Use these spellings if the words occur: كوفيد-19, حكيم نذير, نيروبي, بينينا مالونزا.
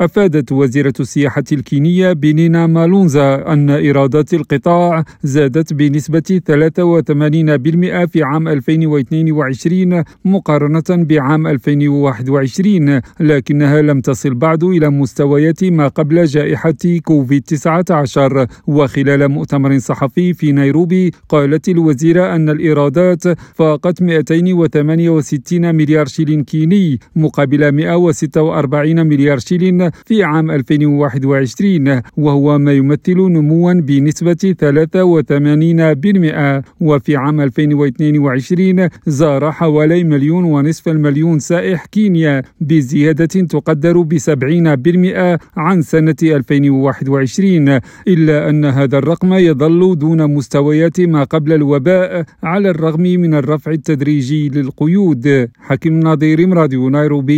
أفادت وزيرة السياحة الكينية بينينا مالونزا أن إيرادات القطاع زادت بنسبة 83% في عام 2022 مقارنة بعام 2021، لكنها لم تصل بعد إلى مستويات ما قبل جائحة كوفيد-19. وخلال مؤتمر صحفي في نيروبي قالت الوزيرة أن الإيرادات فاقت 268 مليار شلن كيني مقابل 146 مليار شلن في عام 2021، وهو ما يمثل نموا بنسبة 83%. وفي عام 2022 زار حوالي 1.5 مليون سائح كينيا بزيادة تقدر ب70% عن سنة 2021، إلا أن هذا الرقم يظل دون مستويات ما قبل الوباء على الرغم من الرفع التدريجي للقيود. حكيم نذير، راديو نيروبي.